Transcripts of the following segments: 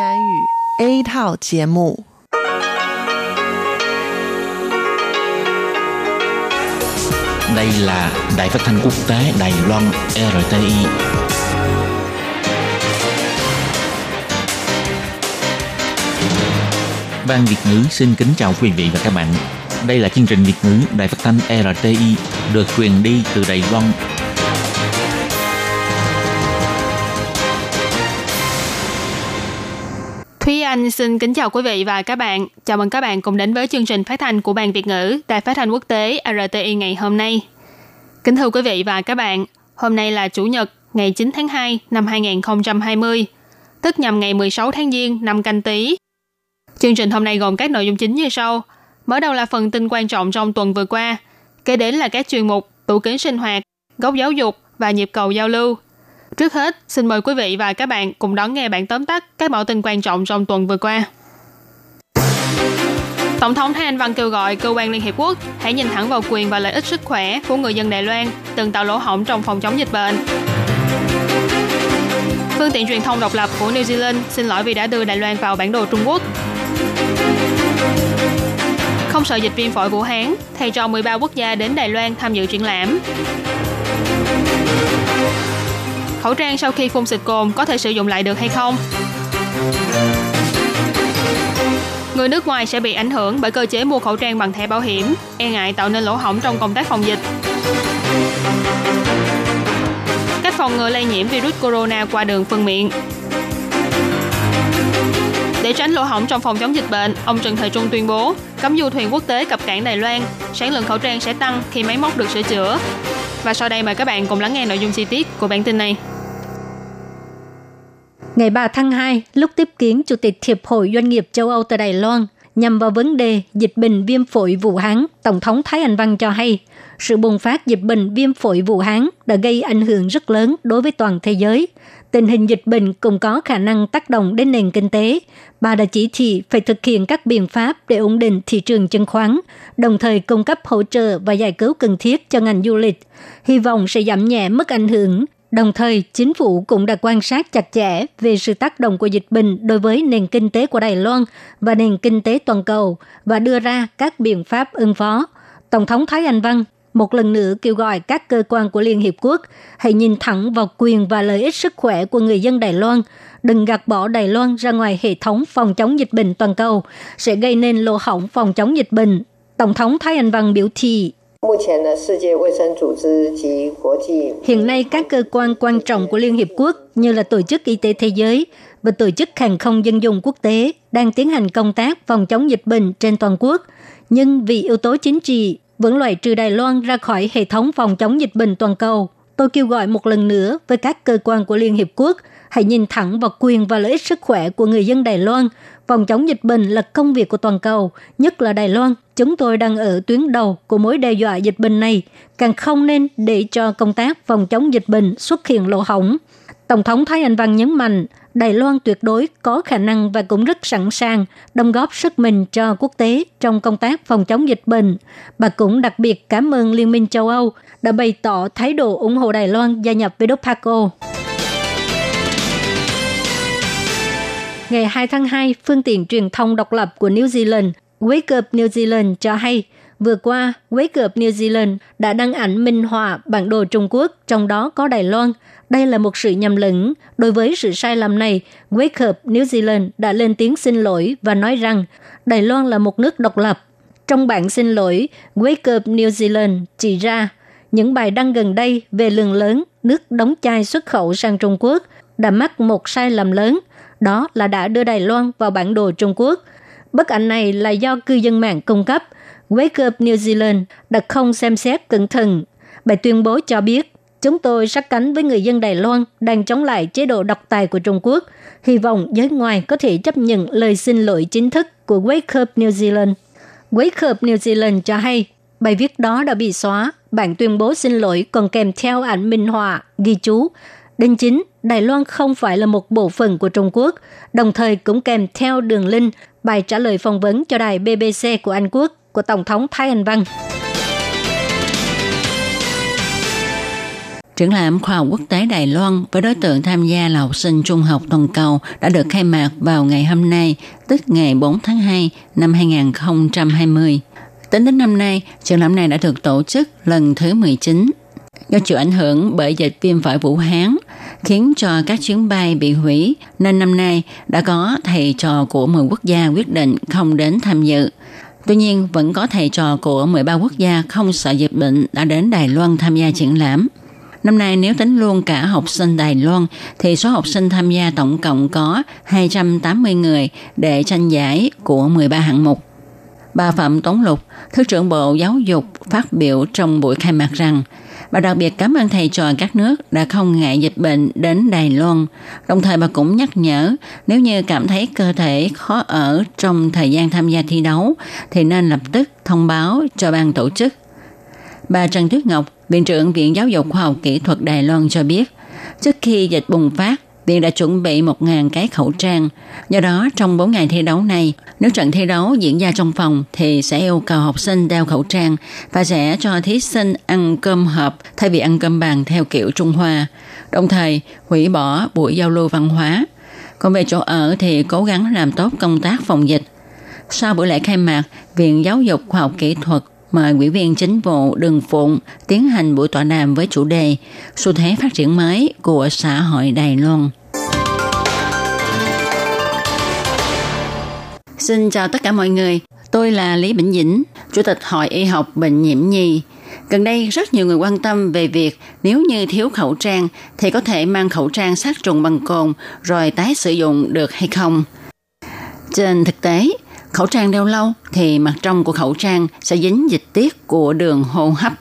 Nam ngữ A thảo节目. Đây là Đài Phát thanh Quốc tế Đài Loan RTI. Ban Việt ngữ xin kính chào quý vị và các bạn. Đây là chương trình Việt ngữ Đài Phát thanh RTI được truyền đi từ Đài Loan. Thúy Anh xin kính chào quý vị và các bạn. Chào mừng các bạn cùng đến với chương trình phát thanh của Ban Việt ngữ Đài Phát thanh Quốc tế RTI ngày hôm nay. Kính thưa quý vị và các bạn, hôm nay là Chủ nhật ngày 9 tháng 2 năm 2020, tức nhằm ngày 16 tháng Giêng năm Canh Tý. Chương trình hôm nay gồm các nội dung chính như sau. Mở đầu là phần tin quan trọng trong tuần vừa qua, kế đến là các chuyên mục tủ kính sinh hoạt, góc giáo dục và nhịp cầu giao lưu. Trước hết, xin mời quý vị và các bạn cùng đón nghe bản tóm tắt các mẫu tin quan trọng trong tuần vừa qua. Tổng thống Thái Anh Văn kêu gọi cơ quan Liên Hiệp Quốc hãy nhìn thẳng vào quyền và lợi ích sức khỏe của người dân Đài Loan từng tạo lỗ hổng trong phòng chống dịch bệnh. Phương tiện truyền thông độc lập của New Zealand xin lỗi vì đã đưa Đài Loan vào bản đồ Trung Quốc. Không sợ dịch viêm phổi Vũ Hán, thầy trò 13 quốc gia đến Đài Loan tham dự triển lãm. Khẩu trang sau khi phun xịt cồn có thể sử dụng lại được hay không? Người nước ngoài sẽ bị ảnh hưởng bởi cơ chế mua khẩu trang bằng thẻ bảo hiểm, e ngại tạo nên lỗ hổng trong công tác phòng dịch. Cách phòng ngừa lây nhiễm virus corona qua đường phân miệng. Để tránh lỗ hổng trong phòng chống dịch bệnh, ông Trần Thời Trung tuyên bố cấm du thuyền quốc tế cập cảng Đài Loan, sản lượng khẩu trang sẽ tăng khi máy móc được sửa chữa. Và sau đây mời các bạn cùng lắng nghe nội dung chi tiết của bản tin này. Ngày 3 tháng 2, lúc tiếp kiến Chủ tịch Hiệp hội Doanh nghiệp châu Âu tại Đài Loan nhằm vào vấn đề dịch bệnh viêm phổi Vũ Hán, Tổng thống Thái Anh Văn cho hay sự bùng phát dịch bệnh viêm phổi Vũ Hán đã gây ảnh hưởng rất lớn đối với toàn thế giới. Tình hình dịch bệnh cũng có khả năng tác động đến nền kinh tế. Bà đã chỉ thị phải thực hiện các biện pháp để ổn định thị trường chứng khoán, đồng thời cung cấp hỗ trợ và giải cứu cần thiết cho ngành du lịch, hy vọng sẽ giảm nhẹ mức ảnh hưởng. Đồng thời, chính phủ cũng đã quan sát chặt chẽ về sự tác động của dịch bệnh đối với nền kinh tế của Đài Loan và nền kinh tế toàn cầu và đưa ra các biện pháp ứng phó. Tổng thống Thái Anh Văn một lần nữa kêu gọi các cơ quan của Liên Hiệp Quốc hãy nhìn thẳng vào quyền và lợi ích sức khỏe của người dân Đài Loan, đừng gạt bỏ Đài Loan ra ngoài hệ thống phòng chống dịch bệnh toàn cầu, sẽ gây nên lỗ hổng phòng chống dịch bệnh. Tổng thống Thái Anh Văn biểu thị, hiện nay các cơ quan quan trọng của Liên Hiệp Quốc như là Tổ chức Y tế Thế giới và Tổ chức Hàng không Dân dụng Quốc tế đang tiến hành công tác phòng chống dịch bệnh trên toàn quốc, nhưng vì yếu tố chính trị vẫn loại trừ Đài Loan ra khỏi hệ thống phòng chống dịch bệnh toàn cầu. Tôi kêu gọi một lần nữa với các cơ quan của Liên Hiệp Quốc hãy nhìn thẳng vào quyền và lợi ích sức khỏe của người dân Đài Loan. Phòng chống dịch bệnh là công việc của toàn cầu, nhất là Đài Loan. Chúng tôi đang ở tuyến đầu của mối đe dọa dịch bệnh này, càng không nên để cho công tác phòng chống dịch bệnh xuất hiện lỗ hổng. Tổng thống Thái Anh Văn nhấn mạnh, Đài Loan tuyệt đối có khả năng và cũng rất sẵn sàng đóng góp sức mình cho quốc tế trong công tác phòng chống dịch bệnh. Bà cũng đặc biệt cảm ơn Liên minh châu Âu đã bày tỏ thái độ ủng hộ Đài Loan gia nhập WTO. Ngày 2 tháng 2, phương tiện truyền thông độc lập của New Zealand, Wake Up New Zealand cho hay, vừa qua, Wake Up New Zealand đã đăng ảnh minh họa bản đồ Trung Quốc, trong đó có Đài Loan. Đây là một sự nhầm lẫn. Đối với sự sai lầm này, Wake Up New Zealand đã lên tiếng xin lỗi và nói rằng Đài Loan là một nước độc lập. Trong bản xin lỗi, Wake Up New Zealand chỉ ra những bài đăng gần đây về lượng lớn nước đóng chai xuất khẩu sang Trung Quốc đã mắc một sai lầm lớn, đó là đã đưa Đài Loan vào bản đồ Trung Quốc. Bức ảnh này là do cư dân mạng cung cấp. Wake Up New Zealand đã không xem xét cẩn thận. Bài tuyên bố cho biết, chúng tôi sát cánh với người dân Đài Loan đang chống lại chế độ độc tài của Trung Quốc. Hy vọng giới ngoài có thể chấp nhận lời xin lỗi chính thức của Wake Up New Zealand. Wake Up New Zealand cho hay, bài viết đó đã bị xóa. Bản tuyên bố xin lỗi còn kèm theo ảnh minh họa, ghi chú. Đính chính, Đài Loan không phải là một bộ phận của Trung Quốc, đồng thời cũng kèm theo đường link bài trả lời phỏng vấn cho đài BBC của Anh Quốc của Tổng thống Thái Anh Văn. Triển lãm khoa học quốc tế Đài Loan với đối tượng tham gia là học sinh trung học toàn cầu đã được khai mạc vào ngày hôm nay, tức ngày 4 tháng 2 năm 2020. Tính đến năm nay, triển lãm này đã được tổ chức lần thứ 19. Do chịu ảnh hưởng bởi dịch viêm phổi Vũ Hán, khiến cho các chuyến bay bị hủy, nên năm nay đã có thầy trò của 10 quốc gia quyết định không đến tham dự. Tuy nhiên, vẫn có thầy trò của 13 quốc gia không sợ dịch bệnh đã đến Đài Loan tham gia triển lãm. Năm nay, nếu tính luôn cả học sinh Đài Loan, thì số học sinh tham gia tổng cộng có 280 người để tranh giải của 13 hạng mục. Bà Phạm Tống Lục, Thứ trưởng Bộ Giáo dục, phát biểu trong buổi khai mạc rằng, bà đặc biệt cảm ơn thầy trò các nước đã không ngại dịch bệnh đến Đài Loan. Đồng thời bà cũng nhắc nhở, nếu như cảm thấy cơ thể khó ở trong thời gian tham gia thi đấu, thì nên lập tức thông báo cho ban tổ chức. Bà Trần Thuyết Ngọc, Viện trưởng Viện Giáo dục Khoa học Kỹ thuật Đài Loan cho biết, trước khi dịch bùng phát, Viện đã chuẩn bị 1.000 cái khẩu trang. Do đó, trong 4 ngày thi đấu này, nếu trận thi đấu diễn ra trong phòng thì sẽ yêu cầu học sinh đeo khẩu trang và sẽ cho thí sinh ăn cơm hộp thay vì ăn cơm bàn theo kiểu Trung Hoa, đồng thời hủy bỏ buổi giao lưu văn hóa. Còn về chỗ ở thì cố gắng làm tốt công tác phòng dịch. Sau buổi lễ khai mạc, Viện Giáo dục Khoa học Kỹ thuật mời Ủy viên Chính vụ Đường Phụng tiến hành buổi tọa đàm với chủ đề Xu thế phát triển mới của xã hội Đài Loan. Xin chào tất cả mọi người, tôi là Lý Bỉnh Dĩnh, Chủ tịch Hội Y học Bệnh nhiễm nhi. Gần đây rất nhiều người quan tâm về việc nếu như thiếu khẩu trang thì có thể mang khẩu trang sát trùng bằng cồn rồi tái sử dụng được hay không. Trên thực tế, khẩu trang đeo lâu thì mặt trong của khẩu trang sẽ dính dịch tiết của đường hô hấp.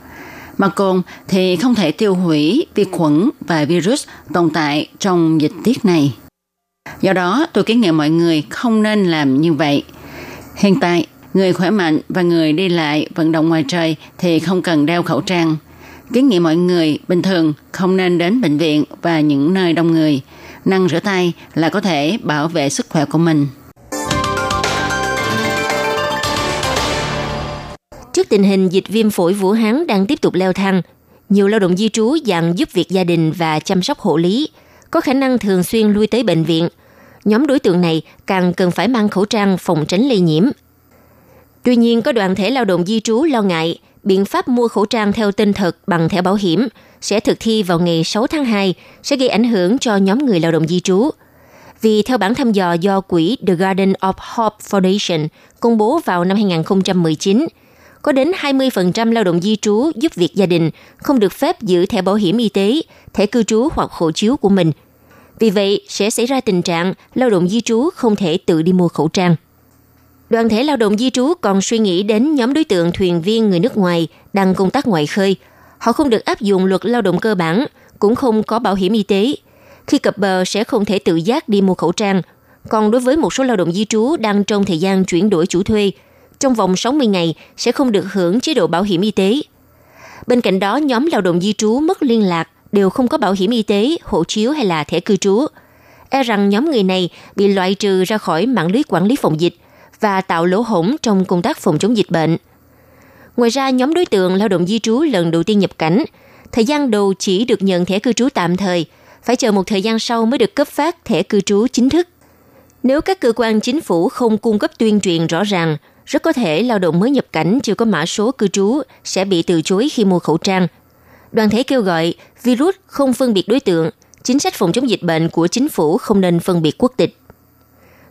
Mà cồn thì không thể tiêu hủy vi khuẩn và virus tồn tại trong dịch tiết này. Do đó, tôi kiến nghị mọi người không nên làm như vậy. Hiện tại, người khỏe mạnh và người đi lại vận động ngoài trời thì không cần đeo khẩu trang. Kiến nghị mọi người bình thường không nên đến bệnh viện và những nơi đông người. Năng rửa tay là có thể bảo vệ sức khỏe của mình. Trước tình hình dịch viêm phổi Vũ Hán đang tiếp tục leo thang, nhiều lao động di trú dặn giúp việc gia đình và chăm sóc hộ lý, có khả năng thường xuyên lui tới bệnh viện. Nhóm đối tượng này càng cần phải mang khẩu trang phòng tránh lây nhiễm. Tuy nhiên, có đoàn thể lao động di trú lo ngại biện pháp mua khẩu trang theo tên thật bằng thẻ bảo hiểm sẽ thực thi vào ngày 6 tháng 2 sẽ gây ảnh hưởng cho nhóm người lao động di trú. Vì theo bản thăm dò do quỹ The Garden of Hope Foundation công bố vào năm 2019, có đến 20% lao động di trú giúp việc gia đình không được phép giữ thẻ bảo hiểm y tế, thẻ cư trú hoặc hộ chiếu của mình. Vì vậy, sẽ xảy ra tình trạng lao động di trú không thể tự đi mua khẩu trang. Đoàn thể lao động di trú còn suy nghĩ đến nhóm đối tượng thuyền viên người nước ngoài đang công tác ngoài khơi. Họ không được áp dụng luật lao động cơ bản, cũng không có bảo hiểm y tế. Khi cập bờ sẽ không thể tự giác đi mua khẩu trang. Còn đối với một số lao động di trú đang trong thời gian chuyển đổi chủ thuê, trong vòng 60 ngày sẽ không được hưởng chế độ bảo hiểm y tế. Bên cạnh đó, nhóm lao động di trú mất liên lạc đều không có bảo hiểm y tế, hộ chiếu hay là thẻ cư trú. E rằng nhóm người này bị loại trừ ra khỏi mạng lưới quản lý phòng dịch và tạo lỗ hổng trong công tác phòng chống dịch bệnh. Ngoài ra, nhóm đối tượng lao động di trú lần đầu tiên nhập cảnh, thời gian đầu chỉ được nhận thẻ cư trú tạm thời, phải chờ một thời gian sau mới được cấp phát thẻ cư trú chính thức. Nếu các cơ quan chính phủ không cung cấp tuyên truyền rõ ràng, rất có thể lao động mới nhập cảnh chưa có mã số cư trú sẽ bị từ chối khi mua khẩu trang. Đoàn thể kêu gọi virus không phân biệt đối tượng, chính sách phòng chống dịch bệnh của chính phủ không nên phân biệt quốc tịch.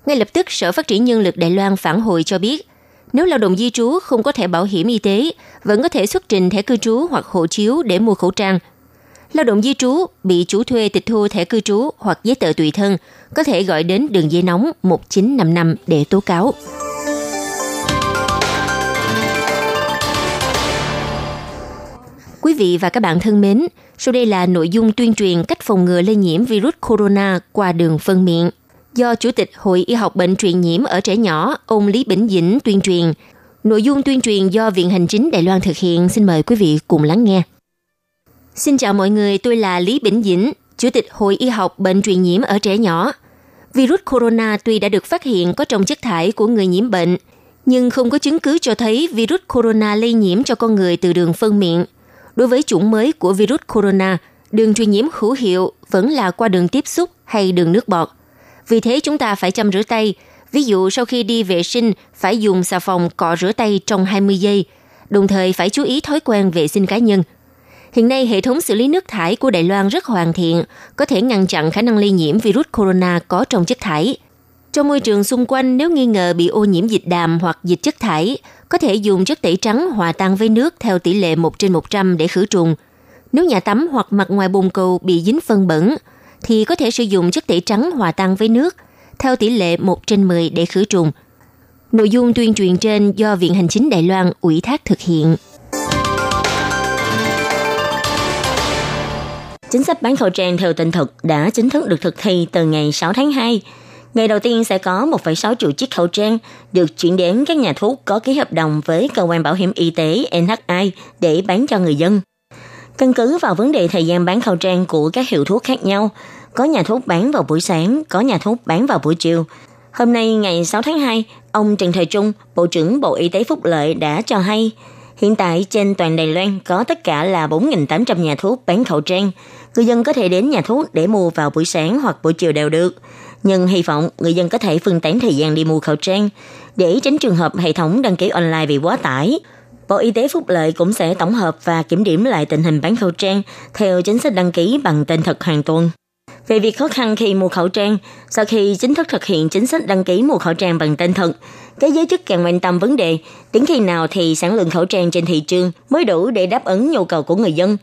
Ngay lập tức, Sở Phát triển Nhân lực Đài Loan phản hồi cho biết, nếu lao động di trú không có thẻ bảo hiểm y tế, vẫn có thể xuất trình thẻ cư trú hoặc hộ chiếu để mua khẩu trang. Lao động di trú bị chủ thuê tịch thu thẻ cư trú hoặc giấy tờ tùy thân có thể gọi đến đường dây nóng 1955 để tố cáo. Quý vị và các bạn thân mến, sau đây là nội dung tuyên truyền cách phòng ngừa lây nhiễm virus corona qua đường phân miệng do Chủ tịch Hội Y học Bệnh truyền nhiễm ở trẻ nhỏ, ông Lý Bỉnh Dĩnh tuyên truyền. Nội dung tuyên truyền do Viện Hành chính Đài Loan thực hiện. Xin mời quý vị cùng lắng nghe. Xin chào mọi người, tôi là Lý Bỉnh Dĩnh, Chủ tịch Hội Y học Bệnh truyền nhiễm ở trẻ nhỏ. Virus corona tuy đã được phát hiện có trong chất thải của người nhiễm bệnh, nhưng không có chứng cứ cho thấy virus corona lây nhiễm cho con người từ đường phân miệng. Đối với chủng mới của virus corona, đường truyền nhiễm hữu hiệu vẫn là qua đường tiếp xúc hay đường nước bọt. Vì thế chúng ta phải chăm rửa tay. Ví dụ sau khi đi vệ sinh phải dùng xà phòng cọ rửa tay trong 20 giây, đồng thời phải chú ý thói quen vệ sinh cá nhân. Hiện nay, hệ thống xử lý nước thải của Đài Loan rất hoàn thiện, có thể ngăn chặn khả năng lây nhiễm virus corona có trong chất thải. Trong môi trường xung quanh, nếu nghi ngờ bị ô nhiễm dịch đàm hoặc dịch chất thải, có thể dùng chất tẩy trắng hòa tan với nước theo tỷ lệ 1/100 để khử trùng. Nếu nhà tắm hoặc mặt ngoài bồn cầu bị dính phân bẩn, thì có thể sử dụng chất tẩy trắng hòa tan với nước theo tỷ lệ 1/10 để khử trùng. Nội dung tuyên truyền trên do Viện Hành chính Đài Loan ủy thác thực hiện. Chính sách bán khẩu trang theo tên thật đã chính thức được thực thi từ ngày 6 tháng 2. Ngày đầu tiên sẽ có 1,6 triệu chiếc khẩu trang được chuyển đến các nhà thuốc có ký hợp đồng với cơ quan bảo hiểm y tế NHI để bán cho người dân. Căn cứ vào vấn đề thời gian bán khẩu trang của các hiệu thuốc khác nhau, có nhà thuốc bán vào buổi sáng, có nhà thuốc bán vào buổi chiều. Hôm nay ngày 6 tháng 2, ông Trần Thời Trung, Bộ trưởng Bộ Y tế Phúc Lợi đã cho hay, hiện tại trên toàn Đài Loan có tất cả là 4.800 nhà thuốc bán khẩu trang. Người dân có thể đến nhà thuốc để mua vào buổi sáng hoặc buổi chiều đều được. Nhưng hy vọng người dân có thể phân tán thời gian đi mua khẩu trang để tránh trường hợp hệ thống đăng ký online bị quá tải. Bộ Y tế Phúc Lợi cũng sẽ tổng hợp và kiểm điểm lại tình hình bán khẩu trang theo chính sách đăng ký bằng tên thật hàng tuần. Về việc khó khăn khi mua khẩu trang, sau khi chính thức thực hiện chính sách đăng ký mua khẩu trang bằng tên thật, các giới chức càng quan tâm vấn đề đến khi nào thì sản lượng khẩu trang trên thị trường mới đủ để đáp ứng nhu cầu của người dân.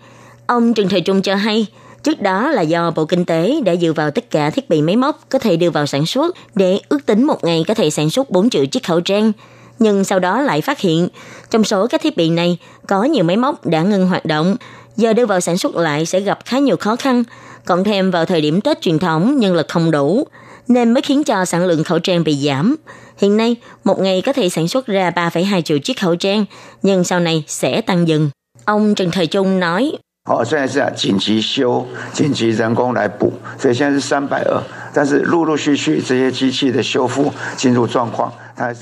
Ông Trần Thời Trung cho hay, trước đó là do Bộ Kinh tế đã dựa vào tất cả thiết bị máy móc có thể đưa vào sản xuất để ước tính một ngày có thể sản xuất 4 triệu chiếc khẩu trang. Nhưng sau đó lại phát hiện, trong số các thiết bị này có nhiều máy móc đã ngừng hoạt động, giờ đưa vào sản xuất lại sẽ gặp khá nhiều khó khăn, cộng thêm vào thời điểm Tết truyền thống nhân lực không đủ, nên mới khiến cho sản lượng khẩu trang bị giảm. Hiện nay, một ngày có thể sản xuất ra 3,2 triệu chiếc khẩu trang, nhưng sau này sẽ tăng dần. Ông Trần Thời Trung nói,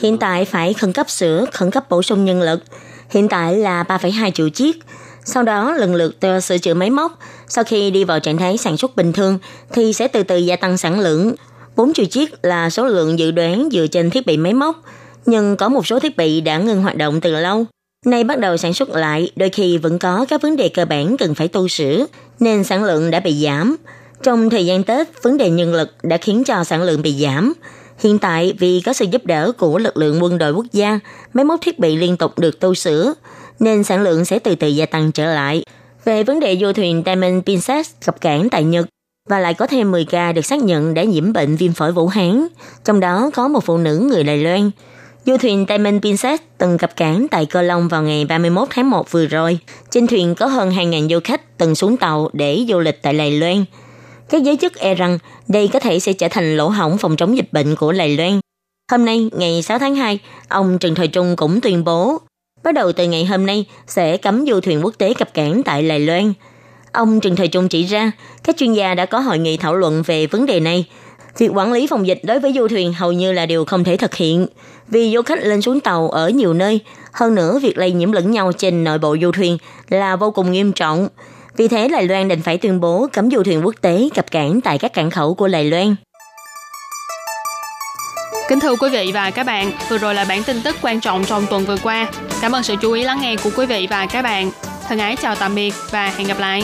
hiện tại phải khẩn cấp sửa, khẩn cấp bổ sung nhân lực. Hiện tại là 3,2 triệu chiếc. Sau đó lần lượt sửa chữa máy móc. Sau khi đi vào trạng thái sản xuất bình thường thì sẽ từ từ gia tăng sản lượng. 4 triệu chiếc là số lượng dự đoán dựa trên thiết bị máy móc. Nhưng có một số thiết bị đã ngừng hoạt động từ lâu. Nay bắt đầu sản xuất lại, đôi khi vẫn có các vấn đề cơ bản cần phải tu sửa, nên sản lượng đã bị giảm. Trong thời gian Tết, vấn đề nhân lực đã khiến cho sản lượng bị giảm. Hiện tại, vì có sự giúp đỡ của lực lượng quân đội quốc gia, máy móc thiết bị liên tục được tu sửa, nên sản lượng sẽ từ từ gia tăng trở lại. Về vấn đề du thuyền Diamond Princess cập cảng tại Nhật, và lại có thêm 10 ca được xác nhận đã nhiễm bệnh viêm phổi Vũ Hán, trong đó có một phụ nữ người Đài Loan. Du thuyền Diamond Princess từng cập cảng tại Cơ Long vào ngày 31 tháng 1 vừa rồi. Trên thuyền có hơn 2.000 du khách từng xuống tàu để du lịch tại Đài Loan. Các giới chức e rằng đây có thể sẽ trở thành lỗ hổng phòng chống dịch bệnh của Đài Loan. Hôm nay, ngày 6 tháng 2, ông Trần Thời Trung cũng tuyên bố, bắt đầu từ ngày hôm nay sẽ cấm du thuyền quốc tế cập cảng tại Đài Loan. Ông Trần Thời Trung chỉ ra, các chuyên gia đã có hội nghị thảo luận về vấn đề này. Việc quản lý phòng dịch đối với du thuyền hầu như là điều không thể thực hiện, vì du khách lên xuống tàu ở nhiều nơi. Hơn nữa, việc lây nhiễm lẫn nhau trên nội bộ du thuyền là vô cùng nghiêm trọng. Vì thế, Đài Loan đành phải tuyên bố cấm du thuyền quốc tế cập cảng tại các cảng khẩu của Đài Loan. Kính thưa quý vị và các bạn, vừa rồi là bản tin tức quan trọng trong tuần vừa qua. Cảm ơn sự chú ý lắng nghe của quý vị và các bạn. Thân ái chào tạm biệt và hẹn gặp lại.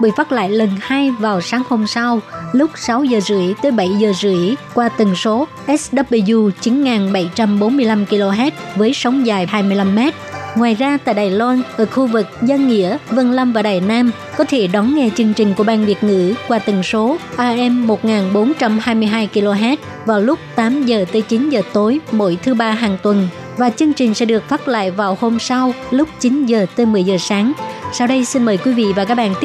Buổi phát lại lần 2 vào sáng hôm sau lúc 6 giờ rưỡi tới 7 giờ rưỡi qua tần số SW 9745 kHz với sóng dài 25 m. Ngoài ra tại Đài Loan, ở khu vực Giang Nghĩa, Vân Lâm và Đài Nam có thể đón nghe chương trình của Ban Việt ngữ qua tần số AM 1422 kHz vào lúc 8 giờ tới 9 giờ tối mỗi thứ ba hàng tuần, và chương trình sẽ được phát lại vào hôm sau lúc 9 giờ tới 10 giờ sáng. Sau đây xin mời quý vị và các bạn